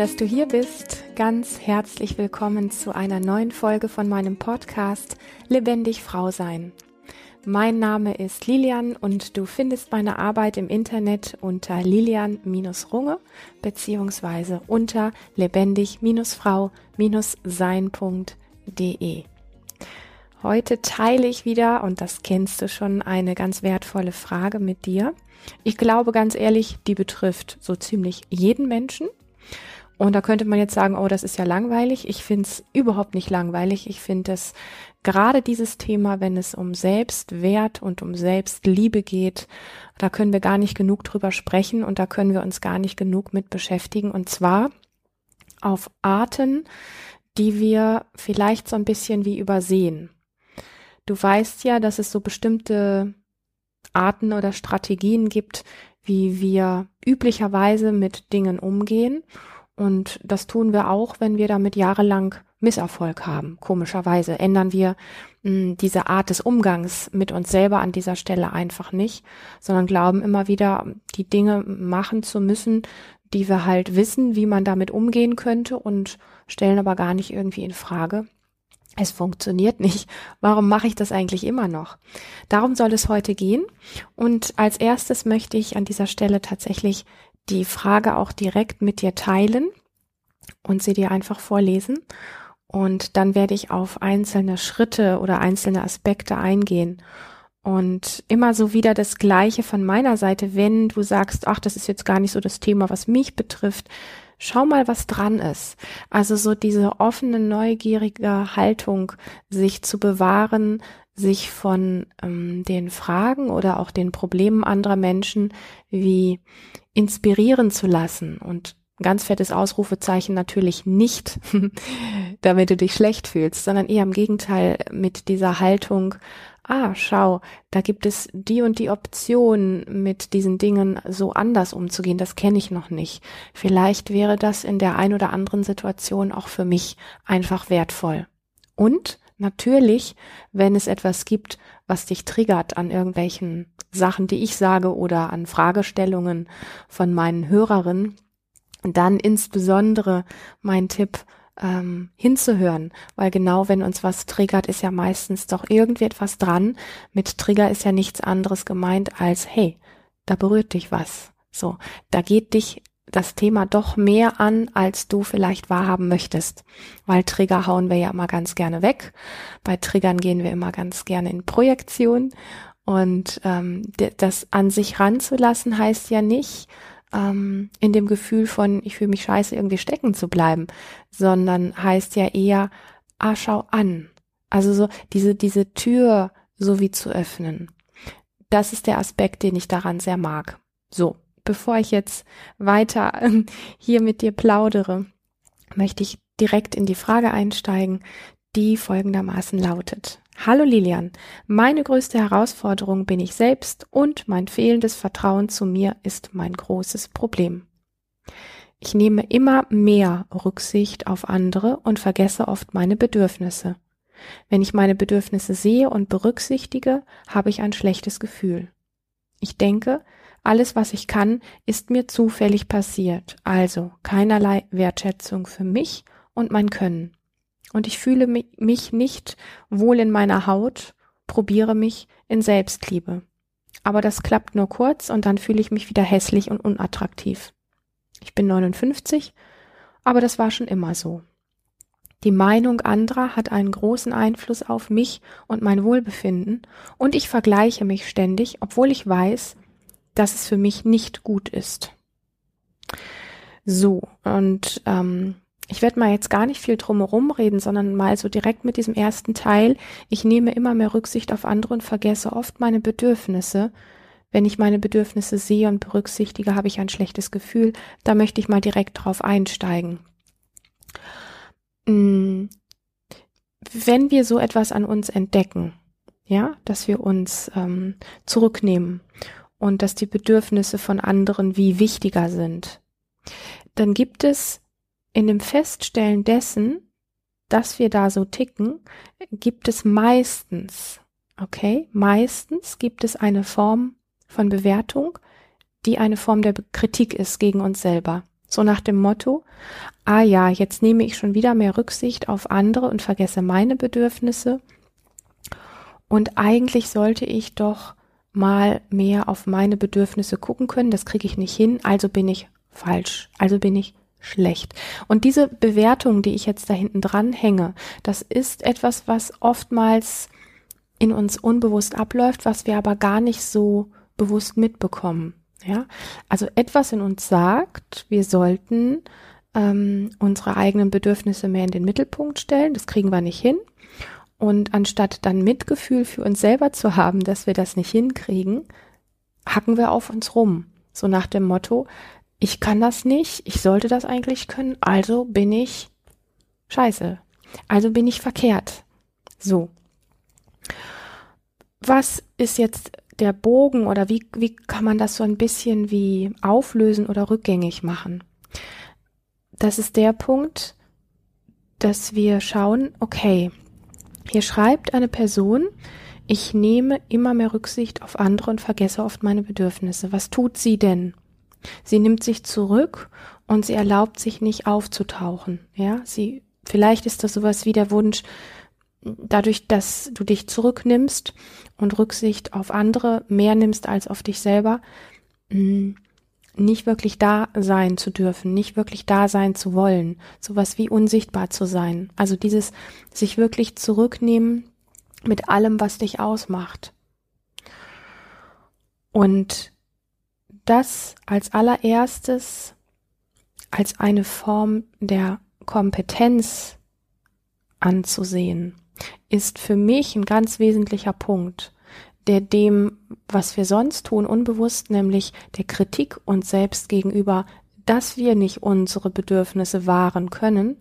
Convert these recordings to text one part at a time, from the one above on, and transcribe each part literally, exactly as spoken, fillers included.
dass du hier bist. Ganz herzlich willkommen zu einer neuen Folge von meinem Podcast Lebendig Frau sein. Mein Name ist Lilian und du findest meine Arbeit im Internet unter Lilian Runge bzw. unter lebendig Frau sein punkt de. Heute teile ich wieder, und das kennst du schon, eine ganz wertvolle Frage mit dir. Ich glaube ganz ehrlich, die betrifft so ziemlich jeden Menschen. Und da könnte man jetzt sagen, oh, das ist ja langweilig. Ich finde es überhaupt nicht langweilig. Ich finde es gerade dieses Thema, wenn es um Selbstwert und um Selbstliebe geht, da können wir gar nicht genug drüber sprechen und da können wir uns gar nicht genug mit beschäftigen. Und zwar auf Arten, die wir vielleicht so ein bisschen wie übersehen. Du weißt ja, dass es so bestimmte Arten oder Strategien gibt, wie wir üblicherweise mit Dingen umgehen. Und das tun wir auch, wenn wir damit jahrelang Misserfolg haben. Komischerweise ändern wir mh, diese Art des Umgangs mit uns selber an dieser Stelle einfach nicht, sondern glauben immer wieder, die Dinge machen zu müssen, die wir halt wissen, wie man damit umgehen könnte, und stellen aber gar nicht irgendwie in Frage: Es funktioniert nicht. Warum mache ich das eigentlich immer noch? Darum soll es heute gehen. Und als erstes möchte ich an dieser Stelle tatsächlich die Frage auch direkt mit dir teilen und sie dir einfach vorlesen. Und dann werde ich auf einzelne Schritte oder einzelne Aspekte eingehen. Und immer so wieder das Gleiche von meiner Seite: Wenn du sagst, ach, das ist jetzt gar nicht so das Thema, was mich betrifft, schau mal, was dran ist. Also so diese offene, neugierige Haltung, sich zu bewahren, sich von ähm, den Fragen oder auch den Problemen anderer Menschen wie inspirieren zu lassen. Und ganz fettes Ausrufezeichen natürlich nicht, damit du dich schlecht fühlst, sondern eher im Gegenteil mit dieser Haltung: Ah, schau, da gibt es die und die Option, mit diesen Dingen so anders umzugehen, das kenne ich noch nicht. Vielleicht wäre das in der ein oder anderen Situation auch für mich einfach wertvoll. Und natürlich, wenn es etwas gibt, was dich triggert an irgendwelchen Sachen, die ich sage, oder an Fragestellungen von meinen Hörerinnen, dann insbesondere mein Tipp, hinzuhören, weil genau, wenn uns was triggert, ist ja meistens doch irgendwie etwas dran. Mit Trigger ist ja nichts anderes gemeint als, hey, da berührt dich was. So, da geht dich das Thema doch mehr an, als du vielleicht wahrhaben möchtest, weil Trigger hauen wir ja immer ganz gerne weg. Bei Triggern gehen wir immer ganz gerne in Projektion, und ähm, das an sich ranzulassen heißt ja nicht, in dem Gefühl von, ich fühle mich scheiße, irgendwie stecken zu bleiben, sondern heißt ja eher, ah, schau an. Also so diese diese Tür so wie zu öffnen. Das ist der Aspekt, den ich daran sehr mag. So, bevor ich jetzt weiter hier mit dir plaudere, möchte ich direkt in die Frage einsteigen, die folgendermaßen lautet: Hallo Lilian, meine größte Herausforderung bin ich selbst und mein fehlendes Vertrauen zu mir ist mein großes Problem. Ich nehme immer mehr Rücksicht auf andere und vergesse oft meine Bedürfnisse. Wenn ich meine Bedürfnisse sehe und berücksichtige, habe ich ein schlechtes Gefühl. Ich denke, alles, was ich kann, ist mir zufällig passiert, also keinerlei Wertschätzung für mich und mein Können. Und ich fühle mich nicht wohl in meiner Haut, probiere mich in Selbstliebe. Aber das klappt nur kurz und dann fühle ich mich wieder hässlich und unattraktiv. Ich bin neunundfünfzig, aber das war schon immer so. Die Meinung anderer hat einen großen Einfluss auf mich und mein Wohlbefinden, und ich vergleiche mich ständig, obwohl ich weiß, dass es für mich nicht gut ist. So, und ähm, ich werde mal jetzt gar nicht viel drumherum reden, sondern mal so direkt mit diesem ersten Teil. Ich nehme immer mehr Rücksicht auf andere und vergesse oft meine Bedürfnisse. Wenn ich meine Bedürfnisse sehe und berücksichtige, habe ich ein schlechtes Gefühl. Da möchte ich mal direkt drauf einsteigen. Wenn wir so etwas an uns entdecken, ja, dass wir uns ähm, zurücknehmen und dass die Bedürfnisse von anderen wie wichtiger sind, dann gibt es in dem Feststellen dessen, dass wir da so ticken, gibt es meistens, okay, meistens gibt es eine Form von Bewertung, die eine Form der Kritik ist gegen uns selber. So nach dem Motto, ah ja, jetzt nehme ich schon wieder mehr Rücksicht auf andere und vergesse meine Bedürfnisse. Und eigentlich sollte ich doch mal mehr auf meine Bedürfnisse gucken können. Das kriege ich nicht hin, also bin ich falsch, also bin ich schlecht. Und diese Bewertung, die ich jetzt da hinten dran hänge, das ist etwas, was oftmals in uns unbewusst abläuft, was wir aber gar nicht so bewusst mitbekommen. Ja, also etwas in uns sagt, wir sollten ähm, unsere eigenen Bedürfnisse mehr in den Mittelpunkt stellen, das kriegen wir nicht hin. Und anstatt dann Mitgefühl für uns selber zu haben, dass wir das nicht hinkriegen, hacken wir auf uns rum. So nach dem Motto, ich kann das nicht, ich sollte das eigentlich können, also bin ich scheiße, also bin ich verkehrt. So. Was ist jetzt der Bogen oder wie, wie kann man das so ein bisschen wie auflösen oder rückgängig machen? Das ist der Punkt, dass wir schauen, okay, hier schreibt eine Person, ich nehme immer mehr Rücksicht auf andere und vergesse oft meine Bedürfnisse. Was tut sie denn? Sie nimmt sich zurück und sie erlaubt sich nicht aufzutauchen. Ja, sie, vielleicht ist das sowas wie der Wunsch, dadurch, dass du dich zurücknimmst und Rücksicht auf andere mehr nimmst als auf dich selber, nicht wirklich da sein zu dürfen, nicht wirklich da sein zu wollen, sowas wie unsichtbar zu sein. Also dieses sich wirklich zurücknehmen mit allem, was dich ausmacht. Und das als allererstes als eine Form der Kompetenz anzusehen, ist für mich ein ganz wesentlicher Punkt, der dem, was wir sonst tun, unbewusst, nämlich der Kritik uns selbst gegenüber, dass wir nicht unsere Bedürfnisse wahren können,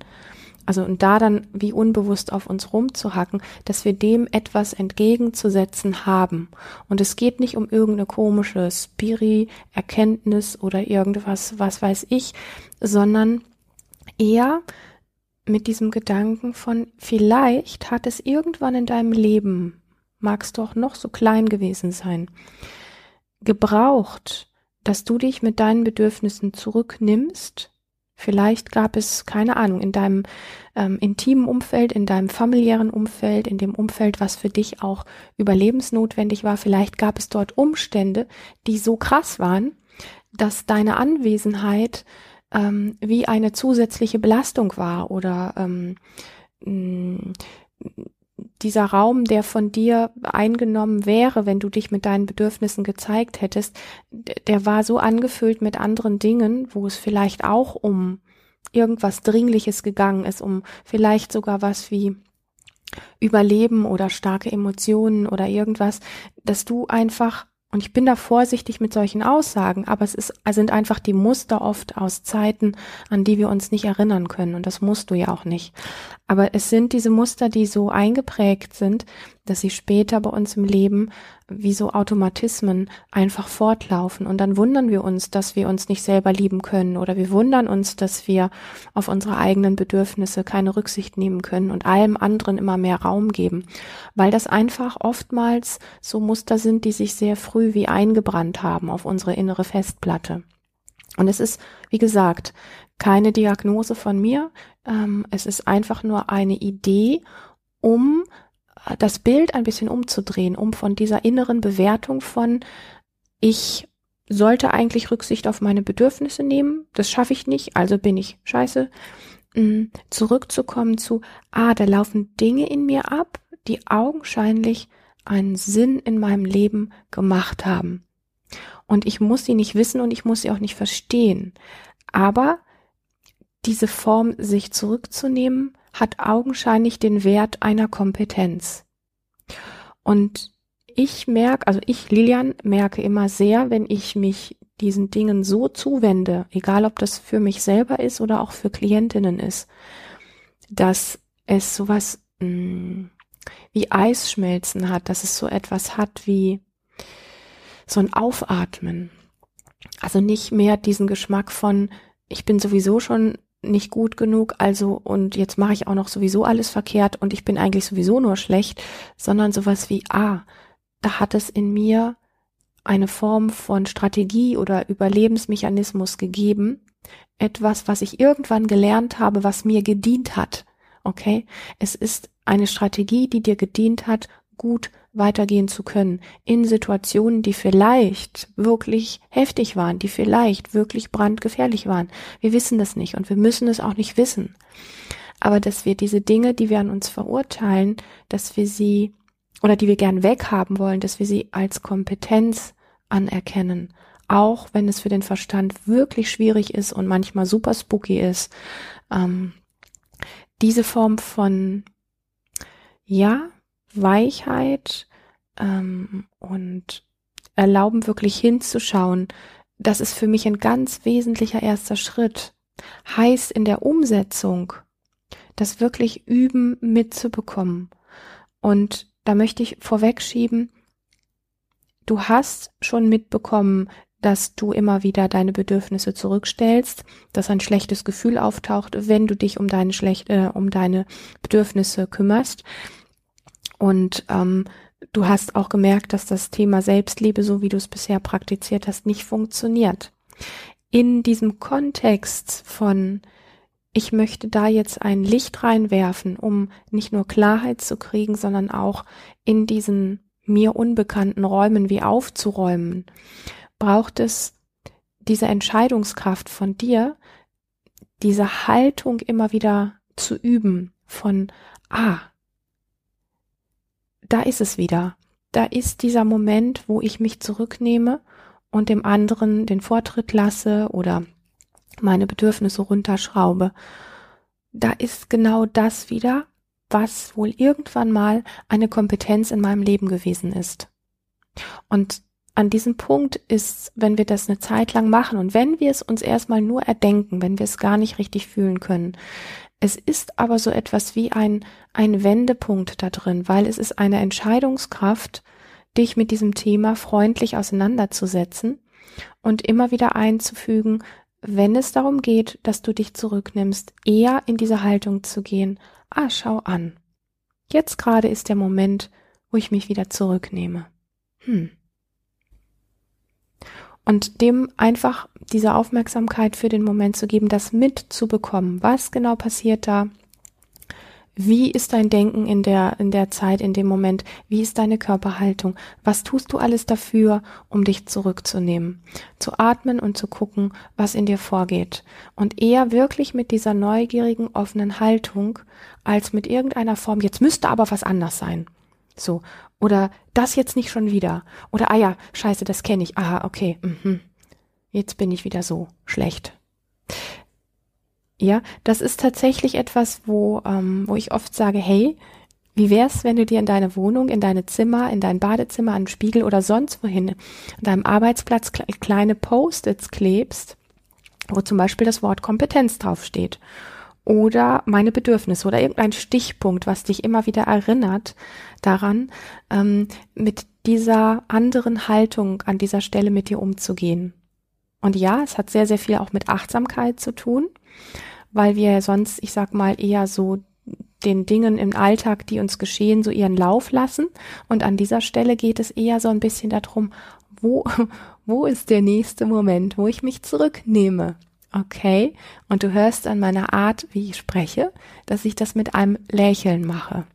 also und da dann wie unbewusst auf uns rumzuhacken, dass wir dem etwas entgegenzusetzen haben. Und es geht nicht um irgendeine komische Spiri, Erkenntnis oder irgendwas, was weiß ich, sondern eher mit diesem Gedanken von, vielleicht hat es irgendwann in deinem Leben, mag es doch noch so klein gewesen sein, gebraucht, dass du dich mit deinen Bedürfnissen zurücknimmst. Vielleicht gab es, keine Ahnung, in deinem ähm, intimen Umfeld, in deinem familiären Umfeld, in dem Umfeld, was für dich auch überlebensnotwendig war, vielleicht gab es dort Umstände, die so krass waren, dass deine Anwesenheit wie eine zusätzliche Belastung war oder ähm, dieser Raum, der von dir eingenommen wäre, wenn du dich mit deinen Bedürfnissen gezeigt hättest, der war so angefüllt mit anderen Dingen, wo es vielleicht auch um irgendwas Dringliches gegangen ist, um vielleicht sogar was wie Überleben oder starke Emotionen oder irgendwas, dass du einfach, und ich bin da vorsichtig mit solchen Aussagen, aber es ist, sind einfach die Muster oft aus Zeiten, an die wir uns nicht erinnern können. Und das musst du ja auch nicht. Aber es sind diese Muster, die so eingeprägt sind, dass sie später bei uns im Leben wie so Automatismen einfach fortlaufen. Und dann wundern wir uns, dass wir uns nicht selber lieben können. Oder wir wundern uns, dass wir auf unsere eigenen Bedürfnisse keine Rücksicht nehmen können und allem anderen immer mehr Raum geben. Weil das einfach oftmals so Muster sind, die sich sehr früh wie eingebrannt haben auf unsere innere Festplatte. Und es ist, wie gesagt, keine Diagnose von mir. Es ist einfach nur eine Idee, um das Bild ein bisschen umzudrehen, um von dieser inneren Bewertung von, ich sollte eigentlich Rücksicht auf meine Bedürfnisse nehmen, das schaffe ich nicht, also bin ich scheiße, zurückzukommen zu, ah, da laufen Dinge in mir ab, die augenscheinlich einen Sinn in meinem Leben gemacht haben. Und ich muss sie nicht wissen und ich muss sie auch nicht verstehen. Aber diese Form, sich zurückzunehmen, hat augenscheinlich den Wert einer Kompetenz. Und ich merke, also ich, Lilian, merke immer sehr, wenn ich mich diesen Dingen so zuwende, egal ob das für mich selber ist oder auch für Klientinnen ist, dass es sowas mh, wie Eisschmelzen hat, dass es so etwas hat wie so ein Aufatmen. Also nicht mehr diesen Geschmack von, ich bin sowieso schon nicht gut genug, also und jetzt mache ich auch noch sowieso alles verkehrt und ich bin eigentlich sowieso nur schlecht, sondern sowas wie, ah, da hat es in mir eine Form von Strategie oder Überlebensmechanismus gegeben, etwas, was ich irgendwann gelernt habe, was mir gedient hat. Okay? Es ist eine Strategie, die dir gedient hat, gut weitergehen zu können in Situationen, die vielleicht wirklich heftig waren, die vielleicht wirklich brandgefährlich waren. Wir wissen das nicht und wir müssen es auch nicht wissen. Aber dass wir diese Dinge, die wir an uns verurteilen, dass wir sie oder die wir gern weghaben wollen, dass wir sie als Kompetenz anerkennen, auch wenn es für den Verstand wirklich schwierig ist und manchmal super spooky ist. Ähm, diese Form von, ja, Weichheit ähm, und erlauben, wirklich hinzuschauen, das ist für mich ein ganz wesentlicher erster Schritt. Heißt in der Umsetzung, das wirklich üben mitzubekommen. Und da möchte ich vorwegschieben, du hast schon mitbekommen, dass du immer wieder deine Bedürfnisse zurückstellst, dass ein schlechtes Gefühl auftaucht, wenn du dich um deine, schlecht, äh, um deine Bedürfnisse kümmerst. Und ähm, du hast auch gemerkt, dass das Thema Selbstliebe, so wie du es bisher praktiziert hast, nicht funktioniert. In diesem Kontext von, ich möchte da jetzt ein Licht reinwerfen, um nicht nur Klarheit zu kriegen, sondern auch in diesen mir unbekannten Räumen wie aufzuräumen, braucht es diese Entscheidungskraft von dir, diese Haltung immer wieder zu üben von, ah, da ist es wieder. Da ist dieser Moment, wo ich mich zurücknehme und dem anderen den Vortritt lasse oder meine Bedürfnisse runterschraube. Da ist genau das wieder, was wohl irgendwann mal eine Kompetenz in meinem Leben gewesen ist. Und an diesem Punkt ist, wenn wir das eine Zeit lang machen und wenn wir es uns erstmal nur erdenken, wenn wir es gar nicht richtig fühlen können, es ist aber so etwas wie ein, ein Wendepunkt da drin, weil es ist eine Entscheidungskraft, dich mit diesem Thema freundlich auseinanderzusetzen und immer wieder einzufügen, wenn es darum geht, dass du dich zurücknimmst, eher in diese Haltung zu gehen. Ah, schau an. Jetzt gerade ist der Moment, wo ich mich wieder zurücknehme. Hm. Und dem einfach diese Aufmerksamkeit für den Moment zu geben, das mitzubekommen. Was genau passiert da? Wie ist dein Denken in der, in der Zeit, in dem Moment? Wie ist deine Körperhaltung? Was tust du alles dafür, um dich zurückzunehmen? Zu atmen und zu gucken, was in dir vorgeht. Und eher wirklich mit dieser neugierigen, offenen Haltung, als mit irgendeiner Form, jetzt müsste aber was anders sein. So. Oder das jetzt nicht schon wieder. Oder, ah ja, scheiße, das kenne ich. Aha, okay, mhm. Jetzt bin ich wieder so schlecht. Ja, das ist tatsächlich etwas, wo, ähm, wo ich oft sage, hey, wie wär's, wenn du dir in deine Wohnung, in deine Zimmer, in dein Badezimmer, an den Spiegel oder sonst wohin, an deinem Arbeitsplatz kleine Post-its klebst, wo zum Beispiel das Wort Kompetenz draufsteht. Oder meine Bedürfnisse oder irgendein Stichpunkt, was dich immer wieder erinnert daran, ähm, mit dieser anderen Haltung an dieser Stelle mit dir umzugehen. Und ja, es hat sehr, sehr viel auch mit Achtsamkeit zu tun, weil wir sonst, ich sag mal, eher so den Dingen im Alltag, die uns geschehen, so ihren Lauf lassen. Und an dieser Stelle geht es eher so ein bisschen darum, wo, wo ist der nächste Moment, wo ich mich zurücknehme? Okay, und du hörst an meiner Art, wie ich spreche, dass ich das mit einem Lächeln mache.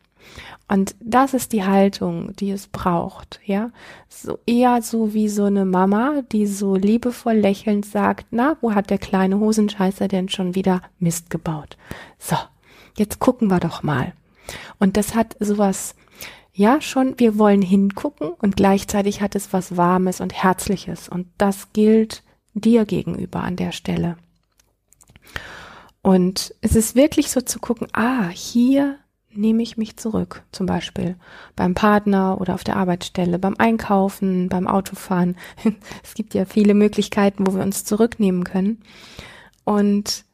Und das ist die Haltung, die es braucht, ja. So eher so wie so eine Mama, die so liebevoll lächelnd sagt, na, wo hat der kleine Hosenscheißer denn schon wieder Mist gebaut? So, jetzt gucken wir doch mal. Und das hat sowas, ja, schon, wir wollen hingucken und gleichzeitig hat es was Warmes und Herzliches und das gilt dir gegenüber an der Stelle. Und es ist wirklich so zu gucken, ah, hier nehme ich mich zurück, zum Beispiel beim Partner oder auf der Arbeitsstelle, beim Einkaufen, beim Autofahren. Es gibt ja viele Möglichkeiten, wo wir uns zurücknehmen können. Und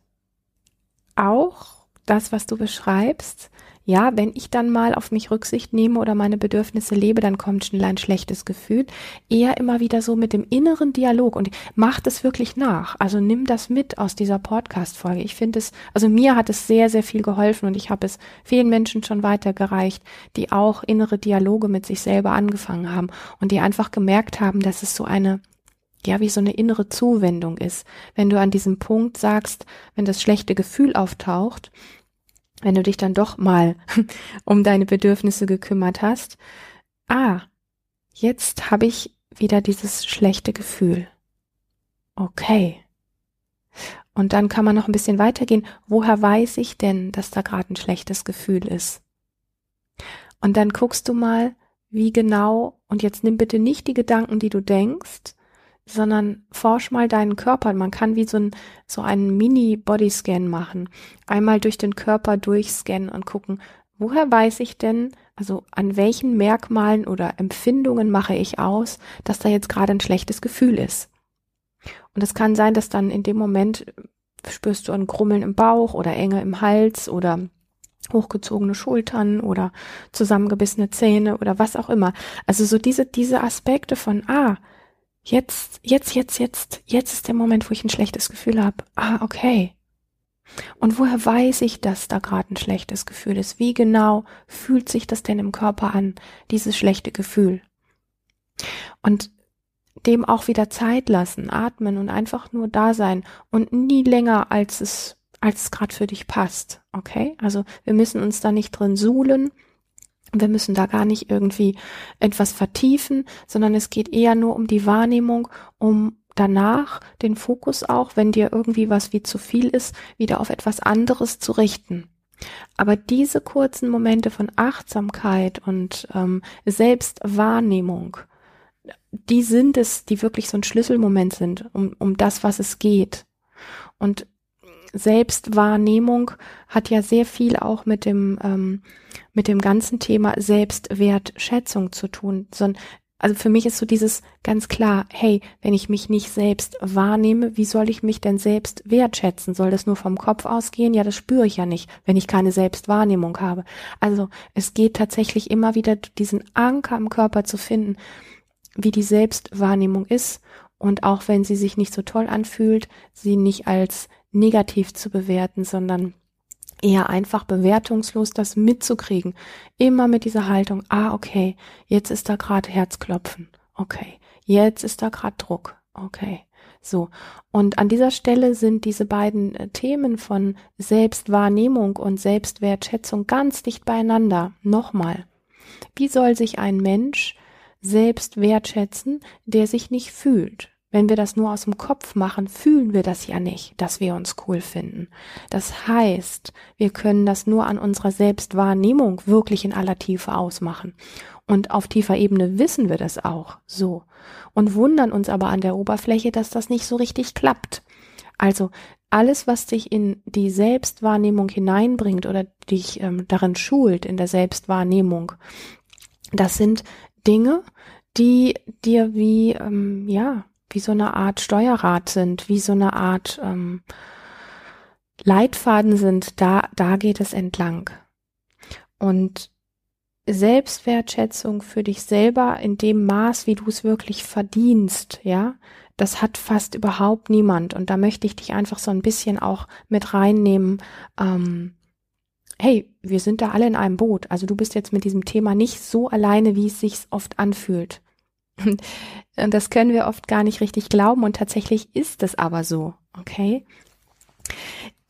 auch das, was du beschreibst, ja, wenn ich dann mal auf mich Rücksicht nehme oder meine Bedürfnisse lebe, dann kommt schnell ein schlechtes Gefühl. Eher immer wieder so mit dem inneren Dialog und mach das wirklich nach. Also nimm das mit aus dieser Podcast-Folge. Ich finde es, also mir hat es sehr, sehr viel geholfen und ich habe es vielen Menschen schon weitergereicht, die auch innere Dialoge mit sich selber angefangen haben und die einfach gemerkt haben, dass es so eine ja, wie so eine innere Zuwendung ist. Wenn du an diesem Punkt sagst, wenn das schlechte Gefühl auftaucht, wenn du dich dann doch mal um deine Bedürfnisse gekümmert hast, ah, jetzt habe ich wieder dieses schlechte Gefühl. Okay. Und dann kann man noch ein bisschen weitergehen. Woher weiß ich denn, dass da gerade ein schlechtes Gefühl ist? Und dann guckst du mal, wie genau, und jetzt nimm bitte nicht die Gedanken, die du denkst, sondern forsch mal deinen Körper. Man kann wie so, ein, so einen Mini-Bodyscan machen. Einmal durch den Körper durchscannen und gucken, woher weiß ich denn, also an welchen Merkmalen oder Empfindungen mache ich aus, dass da jetzt gerade ein schlechtes Gefühl ist. Und es kann sein, dass dann in dem Moment spürst du ein Grummeln im Bauch oder Enge im Hals oder hochgezogene Schultern oder zusammengebissene Zähne oder was auch immer. Also so diese, diese Aspekte von, ah, Jetzt, jetzt, jetzt, jetzt, jetzt ist der Moment, wo ich ein schlechtes Gefühl habe. Ah, okay. Und woher weiß ich, dass da gerade ein schlechtes Gefühl ist? Wie genau fühlt sich das denn im Körper an, dieses schlechte Gefühl? Und dem auch wieder Zeit lassen, atmen und einfach nur da sein und nie länger, als es, als es gerade für dich passt. Okay? Also wir müssen uns da nicht drin suhlen. Wir müssen da gar nicht irgendwie etwas vertiefen, sondern es geht eher nur um die Wahrnehmung, um danach den Fokus auch, wenn dir irgendwie was wie zu viel ist, wieder auf etwas anderes zu richten. Aber diese kurzen Momente von Achtsamkeit und ähm, Selbstwahrnehmung, die sind es, die wirklich so ein Schlüsselmoment sind, um, um das, was es geht. Und Selbstwahrnehmung hat ja sehr viel auch mit dem ähm, mit dem ganzen Thema Selbstwertschätzung zu tun. Also für mich ist so dieses ganz klar, hey, wenn ich mich nicht selbst wahrnehme, wie soll ich mich denn selbst wertschätzen? Soll das nur vom Kopf ausgehen? Ja, das spüre ich ja nicht, wenn ich keine Selbstwahrnehmung habe. Also es geht tatsächlich immer wieder, diesen Anker im Körper zu finden, wie die Selbstwahrnehmung ist. Und auch wenn sie sich nicht so toll anfühlt, sie nicht als negativ zu bewerten, sondern eher einfach bewertungslos das mitzukriegen. Immer mit dieser Haltung, ah, okay, jetzt ist da gerade Herzklopfen, okay, jetzt ist da gerade Druck, okay, so. Und an dieser Stelle sind diese beiden Themen von Selbstwahrnehmung und Selbstwertschätzung ganz dicht beieinander. Nochmal, wie soll sich ein Mensch selbst wertschätzen, der sich nicht fühlt? Wenn wir das nur aus dem Kopf machen, fühlen wir das ja nicht, dass wir uns cool finden. Das heißt, wir können das nur an unserer Selbstwahrnehmung wirklich in aller Tiefe ausmachen. Und auf tiefer Ebene wissen wir das auch so. Und wundern uns aber an der Oberfläche, dass das nicht so richtig klappt. Also alles, was dich in die Selbstwahrnehmung hineinbringt oder dich ähm, darin schult in der Selbstwahrnehmung, das sind Dinge, die dir wie, ähm, ja, wie so eine Art Steuerrad sind, wie so eine Art ähm, Leitfaden sind, da, da geht es entlang. Und Selbstwertschätzung für dich selber in dem Maß, wie du es wirklich verdienst, ja, das hat fast überhaupt niemand. Und da möchte ich dich einfach so ein bisschen auch mit reinnehmen, ähm, hey, wir sind da alle in einem Boot. Also du bist jetzt mit diesem Thema nicht so alleine, wie es sich oft anfühlt. Und das können wir oft gar nicht richtig glauben und tatsächlich ist es aber so, okay?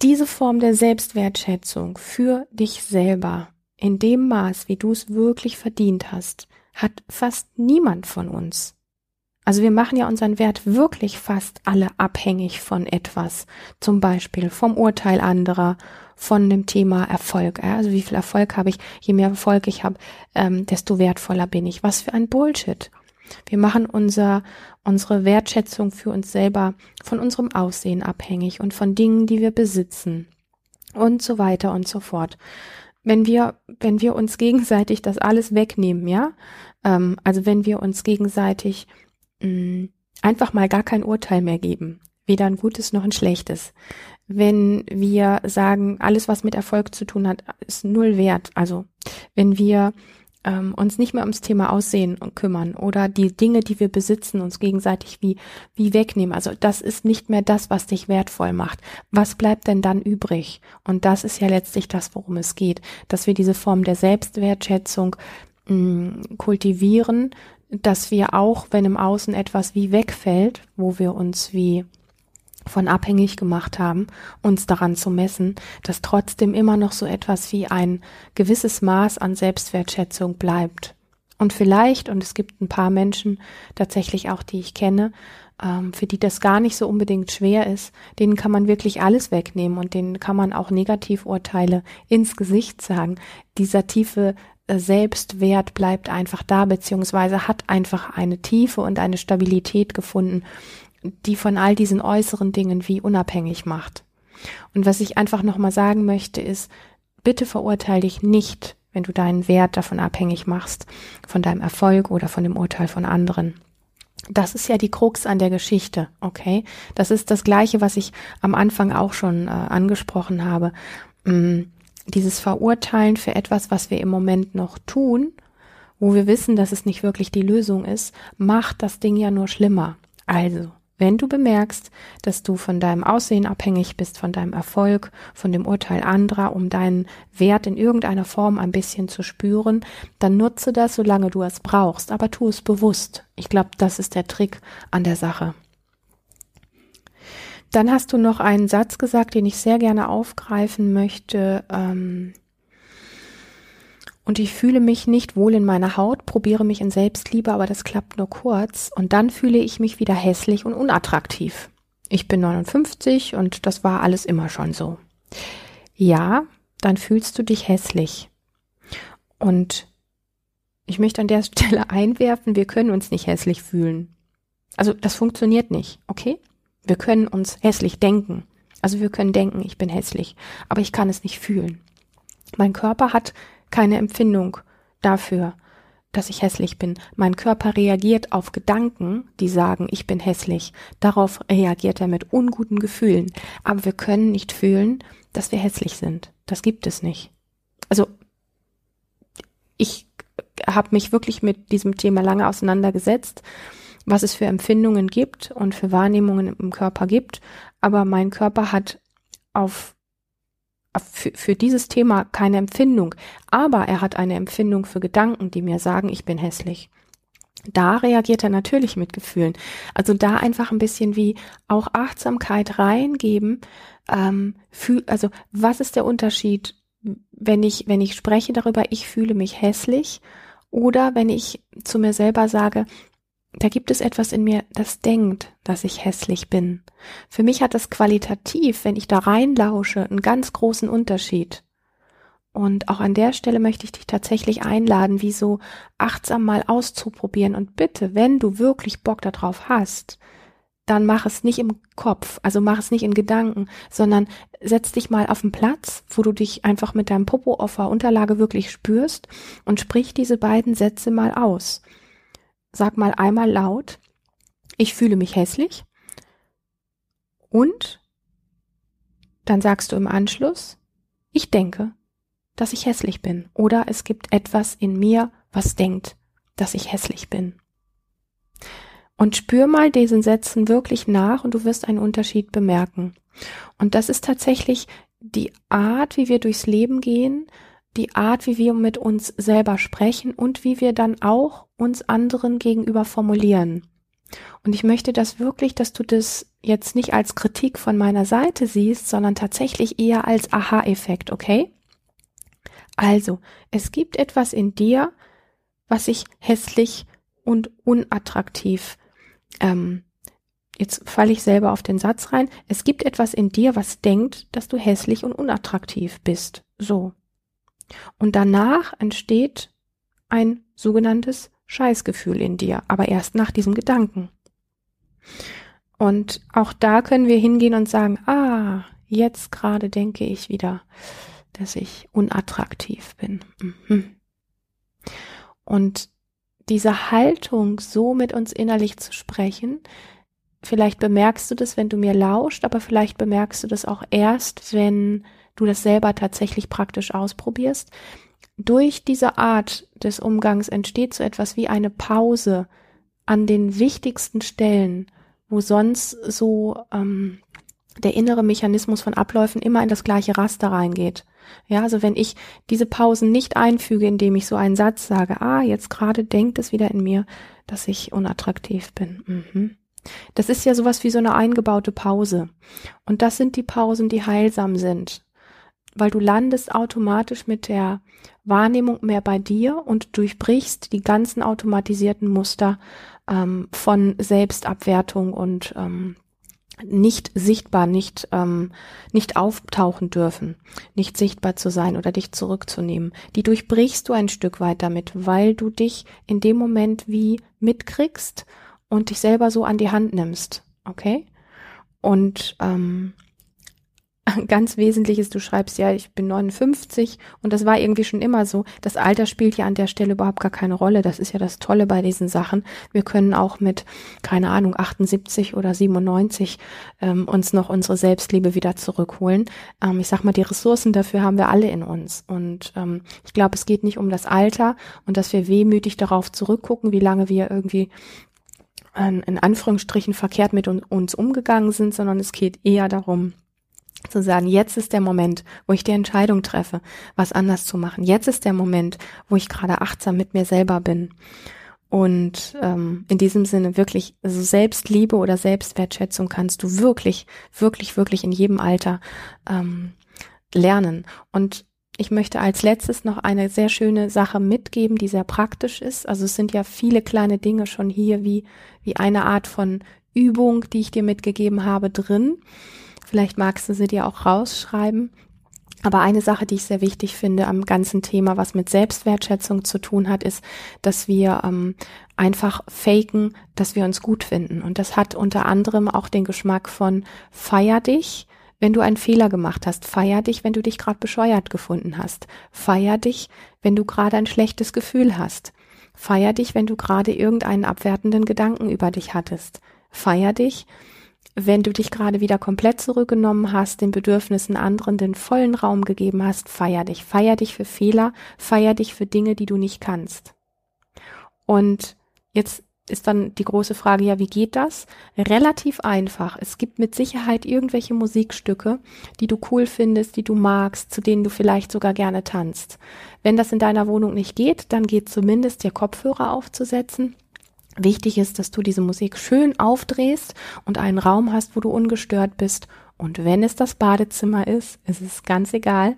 Diese Form der Selbstwertschätzung für dich selber, in dem Maß, wie du es wirklich verdient hast, hat fast niemand von uns. Also wir machen ja unseren Wert wirklich fast alle abhängig von etwas, zum Beispiel vom Urteil anderer, von dem Thema Erfolg. Also wie viel Erfolg habe ich? Je mehr Erfolg ich habe, desto wertvoller bin ich. Was für ein Bullshit. Wir machen unser, unsere Wertschätzung für uns selber von unserem Aussehen abhängig und von Dingen, die wir besitzen und so weiter und so fort. Wenn wir, wenn wir uns gegenseitig das alles wegnehmen, ja, ähm, also wenn wir uns gegenseitig mh, einfach mal gar kein Urteil mehr geben, weder ein gutes noch ein schlechtes. Wenn wir sagen, alles, was mit Erfolg zu tun hat, ist null wert. Also wenn wir uns nicht mehr ums Thema Aussehen kümmern oder die Dinge, die wir besitzen, uns gegenseitig wie wie wegnehmen. Also das ist nicht mehr das, was dich wertvoll macht. Was bleibt denn dann übrig? Und das ist ja letztlich das, worum es geht, dass wir diese Form der Selbstwertschätzung mh, kultivieren, dass wir auch, wenn im Außen etwas wie wegfällt, wo wir uns wie von abhängig gemacht haben, uns daran zu messen, dass trotzdem immer noch so etwas wie ein gewisses Maß an Selbstwertschätzung bleibt. Und vielleicht, und es gibt ein paar Menschen tatsächlich auch, die ich kenne, für die das gar nicht so unbedingt schwer ist, denen kann man wirklich alles wegnehmen und denen kann man auch Negativurteile ins Gesicht sagen. Dieser tiefe Selbstwert bleibt einfach da, beziehungsweise hat einfach eine Tiefe und eine Stabilität gefunden, die von all diesen äußeren Dingen wie unabhängig macht. Und was ich einfach nochmal sagen möchte ist, bitte verurteile dich nicht, wenn du deinen Wert davon abhängig machst, von deinem Erfolg oder von dem Urteil von anderen. Das ist ja die Krux an der Geschichte, okay? Das ist das Gleiche, was ich am Anfang auch schon äh, angesprochen habe. Mm, dieses Verurteilen für etwas, was wir im Moment noch tun, wo wir wissen, dass es nicht wirklich die Lösung ist, macht das Ding ja nur schlimmer. Also, wenn du bemerkst, dass du von deinem Aussehen abhängig bist, von deinem Erfolg, von dem Urteil anderer, um deinen Wert in irgendeiner Form ein bisschen zu spüren, dann nutze das, solange du es brauchst, aber tu es bewusst. Ich glaube, das ist der Trick an der Sache. Dann hast du noch einen Satz gesagt, den ich sehr gerne aufgreifen möchte. Ähm, und ich fühle mich nicht wohl in meiner Haut, probiere mich in Selbstliebe, aber das klappt nur kurz und dann fühle ich mich wieder hässlich und unattraktiv. Ich bin neunundfünfzig und das war alles immer schon so. Ja, dann fühlst du dich hässlich. Und ich möchte an der Stelle einwerfen, wir können uns nicht hässlich fühlen. Also das funktioniert nicht, okay? Wir können uns hässlich denken. Also wir können denken, ich bin hässlich, aber ich kann es nicht fühlen. Mein Körper hat keine Empfindung dafür, dass ich hässlich bin. Mein Körper reagiert auf Gedanken, die sagen, ich bin hässlich. Darauf reagiert er mit unguten Gefühlen. Aber wir können nicht fühlen, dass wir hässlich sind. Das gibt es nicht. Also ich habe mich wirklich mit diesem Thema lange auseinandergesetzt, was es für Empfindungen gibt und für Wahrnehmungen im Körper gibt. Aber mein Körper hat auf Für, für dieses Thema keine Empfindung, aber er hat eine Empfindung für Gedanken, die mir sagen, ich bin hässlich. Da reagiert er natürlich mit Gefühlen. Also da einfach ein bisschen wie auch Achtsamkeit reingeben. Ähm, für, also was ist der Unterschied, wenn ich, wenn ich spreche darüber, ich fühle mich hässlich, oder wenn ich zu mir selber sage, da gibt es etwas in mir, das denkt, dass ich hässlich bin. Für mich hat das qualitativ, wenn ich da reinlausche, einen ganz großen Unterschied. Und auch an der Stelle möchte ich dich tatsächlich einladen, wie so achtsam mal auszuprobieren. Und bitte, wenn du wirklich Bock darauf hast, dann mach es nicht im Kopf, also mach es nicht in Gedanken, sondern setz dich mal auf den Platz, wo du dich einfach mit deinem Popo auf der Unterlage wirklich spürst und sprich diese beiden Sätze mal aus. Sag mal einmal laut, ich fühle mich hässlich, und dann sagst du im Anschluss, ich denke, dass ich hässlich bin, oder es gibt etwas in mir, was denkt, dass ich hässlich bin. Und spür mal diesen Sätzen wirklich nach und du wirst einen Unterschied bemerken. Und das ist tatsächlich die Art, wie wir durchs Leben gehen, die Art, wie wir mit uns selber sprechen und wie wir dann auch uns anderen gegenüber formulieren. Und ich möchte das wirklich, dass du das jetzt nicht als Kritik von meiner Seite siehst, sondern tatsächlich eher als Aha-Effekt, okay? Also, es gibt etwas in dir, was sich hässlich und unattraktiv, ähm, jetzt falle ich selber auf den Satz rein, es gibt etwas in dir, was denkt, dass du hässlich und unattraktiv bist, so. Und danach entsteht ein sogenanntes Scheißgefühl in dir, aber erst nach diesem Gedanken. Und auch da können wir hingehen und sagen, ah, jetzt gerade denke ich wieder, dass ich unattraktiv bin. Mhm. Und diese Haltung, so mit uns innerlich zu sprechen, vielleicht bemerkst du das, wenn du mir lauscht, aber vielleicht bemerkst du das auch erst, wenn du das selber tatsächlich praktisch ausprobierst. Durch diese Art des Umgangs entsteht so etwas wie eine Pause an den wichtigsten Stellen, wo sonst so ähm, der innere Mechanismus von Abläufen immer in das gleiche Raster reingeht. Ja, also wenn ich diese Pausen nicht einfüge, indem ich so einen Satz sage, ah, jetzt gerade denkt es wieder in mir, dass ich unattraktiv bin. Mhm. Das ist ja sowas wie so eine eingebaute Pause. Und das sind die Pausen, die heilsam sind, weil du landest automatisch mit der Wahrnehmung mehr bei dir und durchbrichst die ganzen automatisierten Muster ähm, von Selbstabwertung und ähm, nicht sichtbar, nicht ähm, nicht auftauchen dürfen, nicht sichtbar zu sein oder dich zurückzunehmen. Die durchbrichst du ein Stück weit damit, weil du dich in dem Moment wie mitkriegst und dich selber so an die Hand nimmst, okay? Und ähm, ganz wesentlich ist, du schreibst ja, ich bin neunundfünfzig und das war irgendwie schon immer so. Das Alter spielt ja an der Stelle überhaupt gar keine Rolle. Das ist ja das Tolle bei diesen Sachen. Wir können auch mit, keine Ahnung, achtundsiebzig oder siebenundneunzig ähm, uns noch unsere Selbstliebe wieder zurückholen. Ähm, ich sag mal, die Ressourcen dafür haben wir alle in uns. Und ähm, ich glaube, es geht nicht um das Alter und dass wir wehmütig darauf zurückgucken, wie lange wir irgendwie äh, in Anführungsstrichen verkehrt mit un- uns umgegangen sind, sondern es geht eher darum, zu sagen, jetzt ist der Moment, wo ich die Entscheidung treffe, was anders zu machen. Jetzt ist der Moment, wo ich gerade achtsam mit mir selber bin. Und ähm, in diesem Sinne wirklich, also Selbstliebe oder Selbstwertschätzung kannst du wirklich, wirklich, wirklich in jedem Alter ähm, lernen. Und ich möchte als letztes noch eine sehr schöne Sache mitgeben, die sehr praktisch ist. Also es sind ja viele kleine Dinge schon hier wie wie eine Art von Übung, die ich dir mitgegeben habe, drin. Vielleicht magst du sie dir auch rausschreiben. Aber eine Sache, die ich sehr wichtig finde am ganzen Thema, was mit Selbstwertschätzung zu tun hat, ist, dass wir ähm, einfach faken, dass wir uns gut finden. Und das hat unter anderem auch den Geschmack von feier dich, wenn du einen Fehler gemacht hast. Feier dich, wenn du dich gerade bescheuert gefunden hast. Feier dich, wenn du gerade ein schlechtes Gefühl hast. Feier dich, wenn du gerade irgendeinen abwertenden Gedanken über dich hattest. Feier dich, wenn du dich gerade wieder komplett zurückgenommen hast, den Bedürfnissen anderen den vollen Raum gegeben hast, feier dich. Feier dich für Fehler, feier dich für Dinge, die du nicht kannst. Und jetzt ist dann die große Frage, ja, wie geht das? Relativ einfach. Es gibt mit Sicherheit irgendwelche Musikstücke, die du cool findest, die du magst, zu denen du vielleicht sogar gerne tanzt. Wenn das in deiner Wohnung nicht geht, dann geht zumindest, dir Kopfhörer aufzusetzen. Wichtig ist, dass du diese Musik schön aufdrehst und einen Raum hast, wo du ungestört bist. Und wenn es das Badezimmer ist, ist es ganz egal.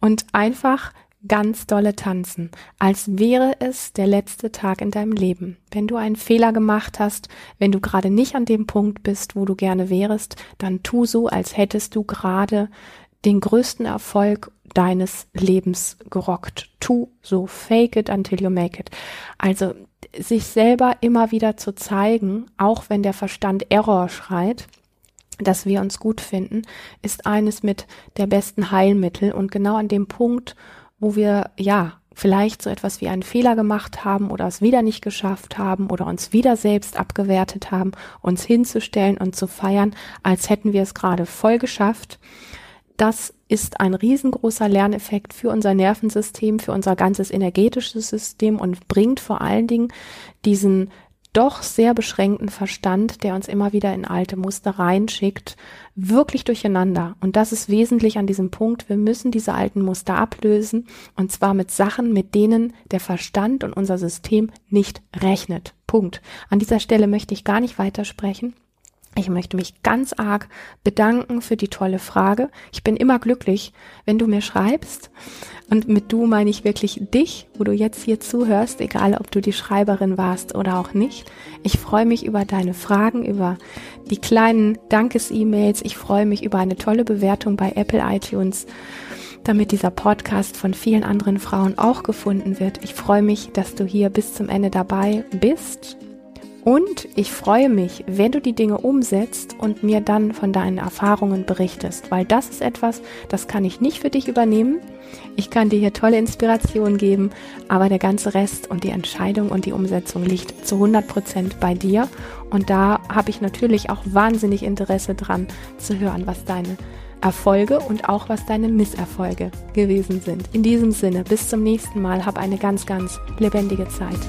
Und einfach ganz dolle tanzen, als wäre es der letzte Tag in deinem Leben. Wenn du einen Fehler gemacht hast, wenn du gerade nicht an dem Punkt bist, wo du gerne wärest, dann tu so, als hättest du gerade den größten Erfolg deines Lebens gerockt. Tu so, fake it until you make it. Also sich selber immer wieder zu zeigen, auch wenn der Verstand Error schreit, dass wir uns gut finden, ist eines mit der besten Heilmittel. Und genau an dem Punkt, wo wir ja vielleicht so etwas wie einen Fehler gemacht haben oder es wieder nicht geschafft haben oder uns wieder selbst abgewertet haben, uns hinzustellen und zu feiern, als hätten wir es gerade voll geschafft. Das ist ein riesengroßer Lerneffekt für unser Nervensystem, für unser ganzes energetisches System und bringt vor allen Dingen diesen doch sehr beschränkten Verstand, der uns immer wieder in alte Muster reinschickt, wirklich durcheinander. Und das ist wesentlich an diesem Punkt. Wir müssen diese alten Muster ablösen und zwar mit Sachen, mit denen der Verstand und unser System nicht rechnet. Punkt. An dieser Stelle möchte ich gar nicht weitersprechen. Ich möchte mich ganz arg bedanken für die tolle Frage. Ich bin immer glücklich, wenn du mir schreibst. Und mit du meine ich wirklich dich, wo du jetzt hier zuhörst, egal ob du die Schreiberin warst oder auch nicht. Ich freue mich über deine Fragen, über die kleinen Dankes-E-Mails. Ich freue mich über eine tolle Bewertung bei Apple iTunes, damit dieser Podcast von vielen anderen Frauen auch gefunden wird. Ich freue mich, dass du hier bis zum Ende dabei bist. Und ich freue mich, wenn du die Dinge umsetzt und mir dann von deinen Erfahrungen berichtest, weil das ist etwas, das kann ich nicht für dich übernehmen. Ich kann dir hier tolle Inspiration geben, aber der ganze Rest und die Entscheidung und die Umsetzung liegt zu hundert Prozent bei dir. Und da habe ich natürlich auch wahnsinnig Interesse dran zu hören, was deine Erfolge und auch was deine Misserfolge gewesen sind. In diesem Sinne, bis zum nächsten Mal, hab eine ganz, ganz lebendige Zeit.